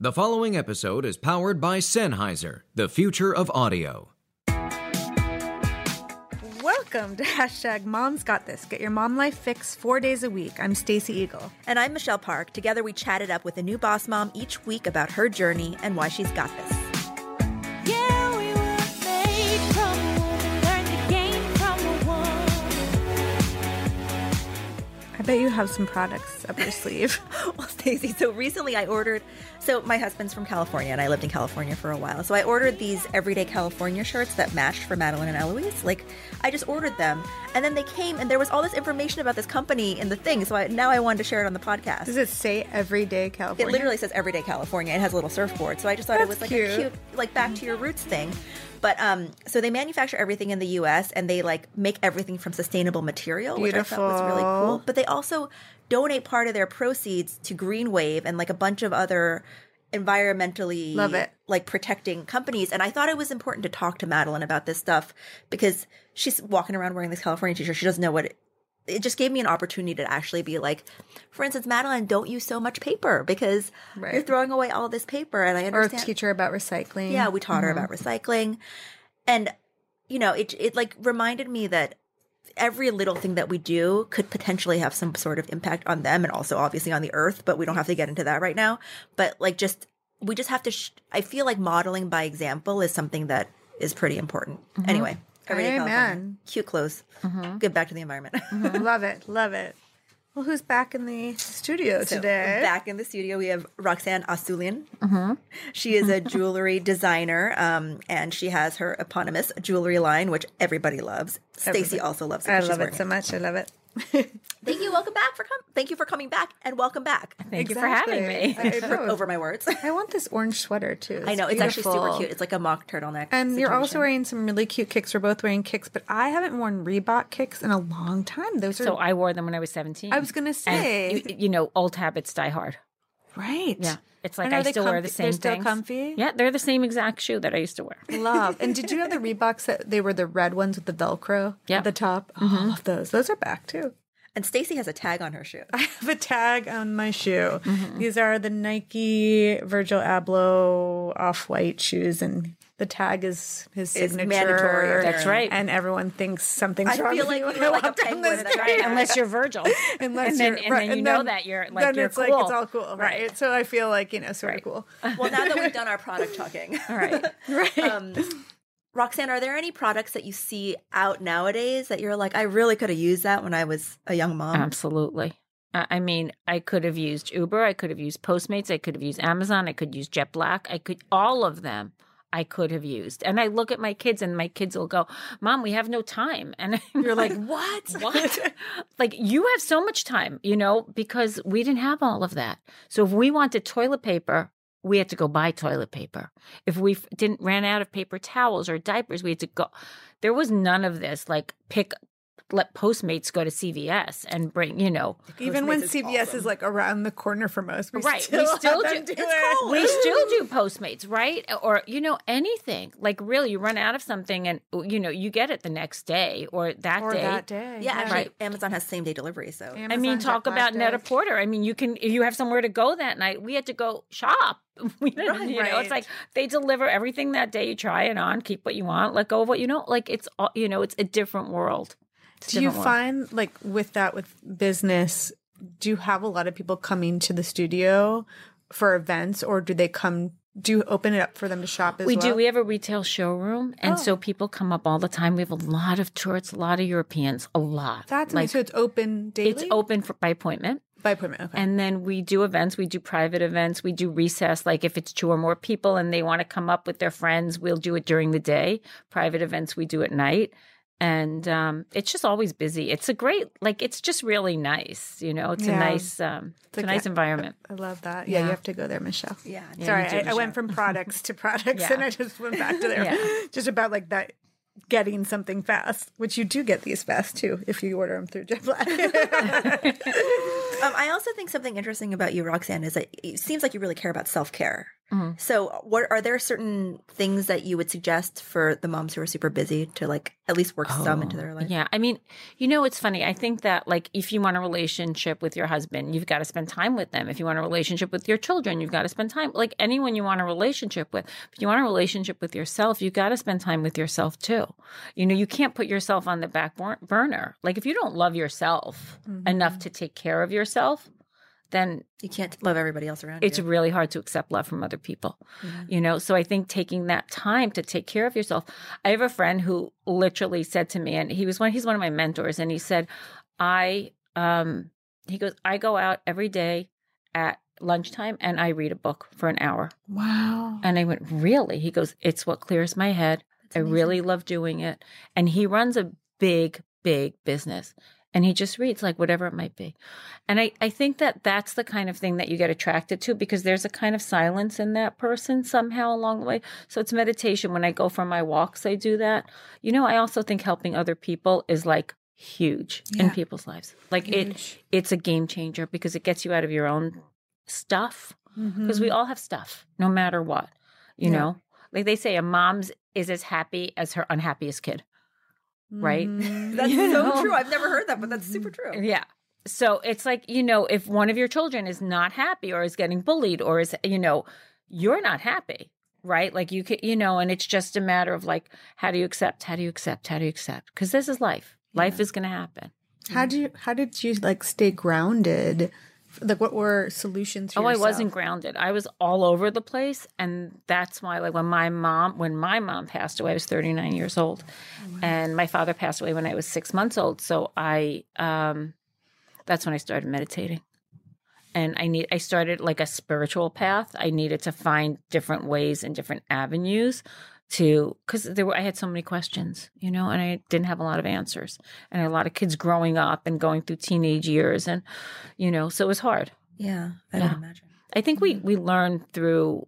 The following episode is powered by Sennheiser, the future of audio. Welcome to Hashtag Mom's Got This. Get your mom life fix 4 days a week. I'm Stacy Igel. And I'm Michelle Park. Together we chat it up with a new boss mom each week about her journey and why she's got this. I bet you have some products up your sleeve. Well, Stacey, so recently I ordered... So my husband's from California, and I lived in California for a while. So I ordered these Everyday California shirts that matched for Madeline and Eloise. Like, I just ordered them. And then they came, and there was all this information about this company in the thing. So now I wanted to share it on the podcast. Does it say Everyday California? It literally says Everyday California. It has a little surfboard. So I just thought it was like cute. A cute, like, back to your roots thing. But so they manufacture everything in the U.S. and they like make everything from sustainable material, Beautiful. Which I thought was really cool. But they also donate part of their proceeds to Green Wave and like a bunch of other environmentally Love it. Like protecting companies. And I thought it was important to talk to Madeline about this stuff because she's walking around wearing this California t-shirt. She doesn't know what it just gave me an opportunity to actually be like, for instance, Madeline, don't use so much paper because right. you're throwing away all this paper. And I understand. Or teach her about recycling. Yeah, we taught her about recycling. And, you know, it like reminded me that every little thing that we do could potentially have some sort of impact on them and also obviously on the earth, but we don't have to get into that right now. But like we just have to, I feel like modeling by example is something that is pretty important. Mm-hmm. Anyway. Amen. Cute clothes. Mm-hmm. Get back to the environment. Mm-hmm. Love it. Love it. Well, who's back in the studio today? Back in the studio, we have Roxanne Assoulin. Mm-hmm. She is a jewelry designer, and she has her eponymous jewelry line, which everybody loves. Stacy also loves it. I love it so much. I love it. Thank you. Welcome back. Thank you for coming back, and welcome back. Thank you for having me. Over my words. I want this orange sweater too. I know it's actually super cute. It's like a mock turtleneck. And situation. You're also wearing some really cute kicks. We're both wearing kicks, but I haven't worn Reebok kicks in a long time. So I wore them when I was 17. I was gonna say, you know, old habits die hard. Right. Yeah. It's like I still wear the same things. They're still comfy? Yeah, they're the same exact shoe that I used to wear. Love. And did you have the Reeboks that they were the red ones with the Velcro at the top? Mm-hmm. Oh, I love those. Those are back, too. And Stacy has a tag on her shoe. I have a tag on my shoe. Mm-hmm. These are the Nike Virgil Abloh off-white shoes, and the tag is his signature. Mandatory. That's right. And everyone thinks something's wrong. I feel like you're like a penguin. That's right. Unless you're Virgil. Then you're cool. Then it's all cool, right? So I feel like, you know, sort of cool. Well, now that we've done our product talking. All right. Right. Roxanne, are there any products that you see out nowadays that you're like, I really could have used that when I was a young mom? Absolutely. I mean, I could have used Uber. I could have used Postmates. I could have used Amazon. I could use Jet Black. All of them I could have used. And I look at my kids and my kids will go, Mom, we have no time. And you're like, what? What? Like, you have so much time, you know, because we didn't have all of that. So if we wanted toilet paper, we had to go buy toilet paper. If we didn't ran out of paper towels or diapers, we had to go. There was none of this, like, let Postmates go to CVS and bring, you know. Even when CVS is like around the corner from us. We still do Postmates, right? Or, you know, anything. Like, really, you run out of something and, you know, you get it the next day or that day. Yeah, actually, Amazon has same-day delivery, so. Amazon, I mean, talk about Netta Porter. I mean, you have somewhere to go that night. We had to go shop. You know, it's like they deliver everything that day. You try it on, keep what you want, let go of what you don't. Like, it's, you know, it's a different world. Do you find, like, with business, do you have a lot of people coming to the studio for events, or do they come? Do you open it up for them to shop as well? We do. We have a retail showroom, and so people come up all the time. We have a lot of tourists, a lot of Europeans, a lot. That's amazing. So it's open daily? It's open by appointment. By appointment, okay. And then we do events. We do private events. We do recess. Like, if it's 2 or more people and they want to come up with their friends, we'll do it during the day. Private events we do at night. And it's just always busy. It's a great, like, it's just really nice, you know. It's a nice nice environment. I love that. Yeah, you have to go there, Michelle. Yeah. Sorry, I went from products to products, and I just went back to there. Just about, like, that getting something fast, which you do get these fast, too, if you order them through Jet Black. I also think something interesting about you, Roxanne, is that it seems like you really care about self-care. Mm-hmm. So what are there certain things that you would suggest for the moms who are super busy to like at least work some into their life? Yeah. I mean, you know, it's funny. I think that like if you want a relationship with your husband, you've got to spend time with them. If you want a relationship with your children, you've got to spend time like anyone you want a relationship with. If you want a relationship with yourself, you've got to spend time with yourself too. You know, you can't put yourself on the back burner. Like if you don't love yourself mm-hmm. enough to take care of yourself, then you can't love everybody else around you. It's really hard to accept love from other people, yeah. you know? So I think taking that time to take care of yourself. I have a friend who literally said to me, and he's one of my mentors. And he said, I go out every day at lunchtime and I read a book for an hour. Wow. And I went, really? He goes, it's what clears my head. That's amazing. I really love doing it. And he runs a big, big business. And he just reads like whatever it might be. And I think that that's the kind of thing that you get attracted to because there's a kind of silence in that person somehow along the way. So it's meditation. When I go for my walks, I do that. You know, I also think helping other people is like huge yeah. in people's lives. Like it's a game changer because it gets you out of your own stuff because mm-hmm. we all have stuff no matter what, you yeah. know. Like they say a mom's is as happy as her unhappiest kid. Right? That's so true. I've never heard that, but that's super true. Yeah. So it's like, you know, if one of your children is not happy or is getting bullied or is, you know, you're not happy, right? Like you could, you know, and it's just a matter of like, how do you accept? How do you accept? How do you accept? Because this is life. Life yeah. is going to happen. How did you like stay grounded? Like what were solutions for yourself? I wasn't grounded. I was all over the place. And that's why like when my mom passed away, I was 39 years old. Oh, wow. And my father passed away when I was 6 months old. So that's when I started meditating. And I started like a spiritual path. I needed to find different ways and different avenues because I had so many questions, you know, and I didn't have a lot of answers. And a lot of kids growing up and going through teenage years and, you know, so it was hard. Yeah, I can imagine. I think we learn through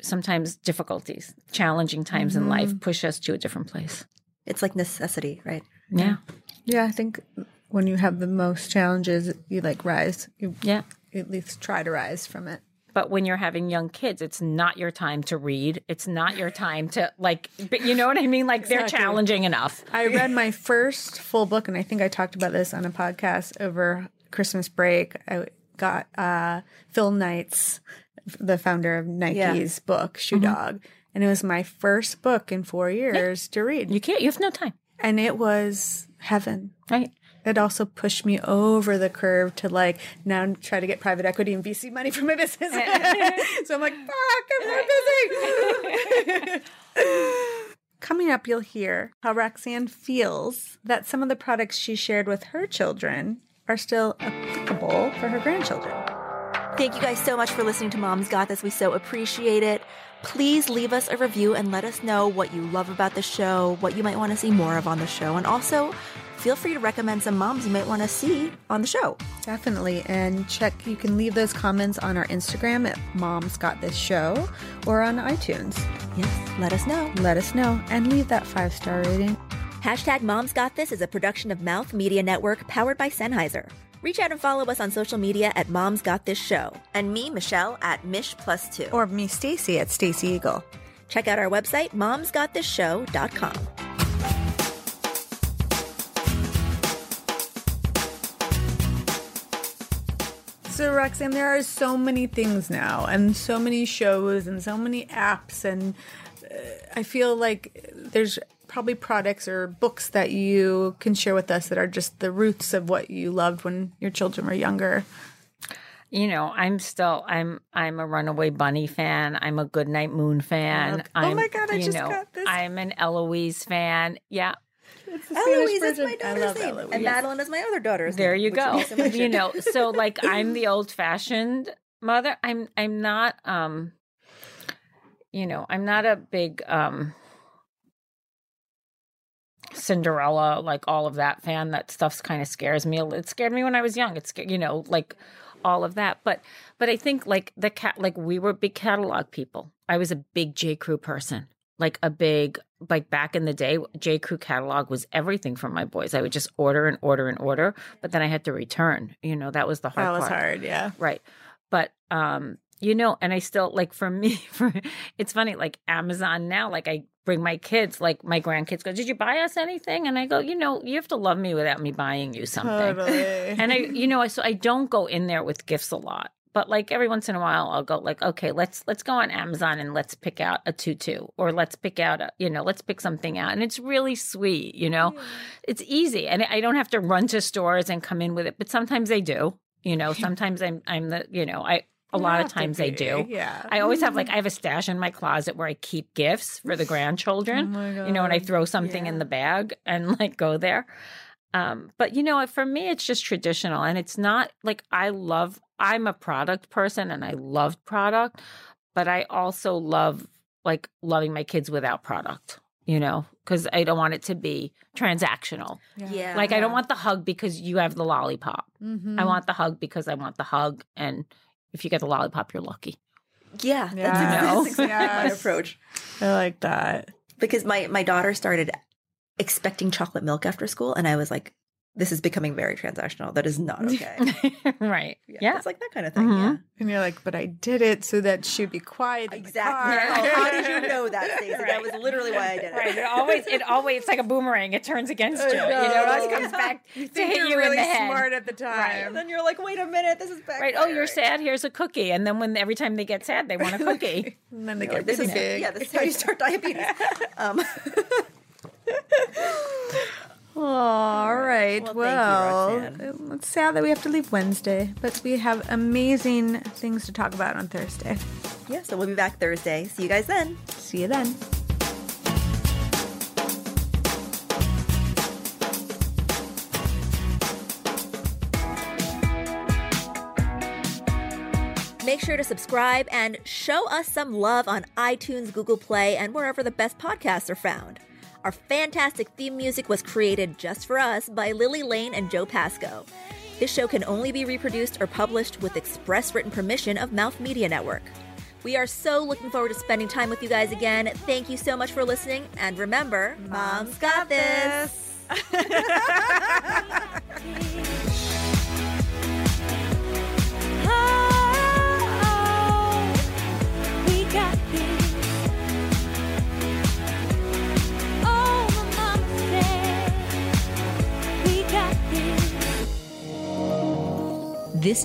sometimes difficulties, challenging times mm-hmm. in life push us to a different place. It's like necessity, right? Yeah. Yeah, I think when you have the most challenges, you like rise. You yeah. at least try to rise from it. But when you're having young kids, it's not your time to read. It's not your time to like, but you know what I mean? Like they're exactly. challenging enough. I read my first full book, and I think I talked about this on a podcast over Christmas break. I got Phil Knight's, the founder of Nike's yeah. book, Shoe mm-hmm. Dog. And it was my first book in 4 years yeah. to read. You can't, you have no time. And it was heaven. Right. It also pushed me over the curve to like now try to get private equity and VC money for my business. So I'm like, fuck, I'm so busy. Coming up, you'll hear how Roxanne feels that some of the products she shared with her children are still applicable for her grandchildren. Thank you guys so much for listening to Mom's Got This. We so appreciate it. Please leave us a review and let us know what you love about the show, what you might want to see more of on the show, and also feel free to recommend some moms you might want to see on the show. Definitely. And you can leave those comments on our Instagram at Moms Got This Show or on iTunes. Yes, let us know. Let us know. And leave that 5-star rating. Hashtag Moms Got This is a production of Mouth Media Network powered by Sennheiser. Reach out and follow us on social media at Moms Got This Show. And me, Michelle, at Mish+2. Or me, Stacy, at Stacy Igel. Check out our website, momsgotthishow.com. So, Roxanne, there are so many things now and so many shows and so many apps. And I feel like there's probably products or books that you can share with us that are just the roots of what you loved when your children were younger. You know, I'm a Runaway Bunny fan. I'm a Good Night Moon fan. Oh, my God, I just got this. I'm an Eloise fan. Yeah. Eloise is my daughter's name, Eloise. And Madeline is my other daughter's name. There you go. You know, so like I'm the old-fashioned mother. I'm not, you know, I'm not a big Cinderella, like all of that fan. That stuff kind of scares me. It scared me when I was young. It's, you know, like all of that. But I think like we were big catalog people. I was a big J. Crew person. Like back in the day, J. Crew catalog was everything for my boys. I would just order and order and order, but then I had to return. You know, that was the hard part. That was hard, yeah. Right. But You know, and I still, like, for me, it's funny, like, Amazon now, like, I bring my kids, like, my grandkids go, did you buy us anything? And I go, you know, you have to love me without me buying you something. Totally. And, so I don't go in there with gifts a lot. But, like, every once in a while, I'll go, like, okay, let's go on Amazon and let's pick out a tutu, or let's pick out, let's pick something out. And it's really sweet, Yeah. It's easy. And I don't have to run to stores and come in with it. But sometimes they do, sometimes I'm the, a lot of times I do. Yeah. I always have, like, I have a stash in my closet where I keep gifts for the grandchildren, oh my God. And I throw something in the bag and, like, go there. But, for me, it's just traditional. And it's not, like, I'm a product person and I love product, but I also love, like, loving my kids without product. Because I don't want it to be transactional. Yeah. Like, I don't want the hug because you have the lollipop. Mm-hmm. I want the hug because I want the hug, and if you get the lollipop, you're lucky. Yeah. That's exactly my approach. I like that. Because my daughter started expecting chocolate milk after school, and I was like, this is becoming very transactional. That is not okay. Right. Yeah. It's like that kind of thing. Mm-hmm. Yeah. And you're like, but I did it so that she'd be quiet. Exactly. Yeah. How did you know that, Stacy? Right. That was literally why I did it. Right. It always, it's like a boomerang. It turns against you. It always comes back to hit you really in the head. You're smart at the time. Right. And then you're like, wait a minute, this is back. Right. Oh, you're sad. Here's a cookie. And then every time they get sad, they want a cookie. And then they get this big. Yeah. This is how you start diabetes. All right. Well, thank you, Roxanne. It's sad that we have to leave Wednesday, but we have amazing things to talk about on Thursday. Yeah, so we'll be back Thursday. See you guys then. See you then. Make sure to subscribe and show us some love on iTunes, Google Play, and wherever the best podcasts are found. Our fantastic theme music was created just for us by Lily Lane and Joe Pasco. This show can only be reproduced or published with express written permission of Mouth Media Network. We are so looking forward to spending time with you guys again. Thank you so much for listening. And remember, Mom's got this. Oh, we got this. This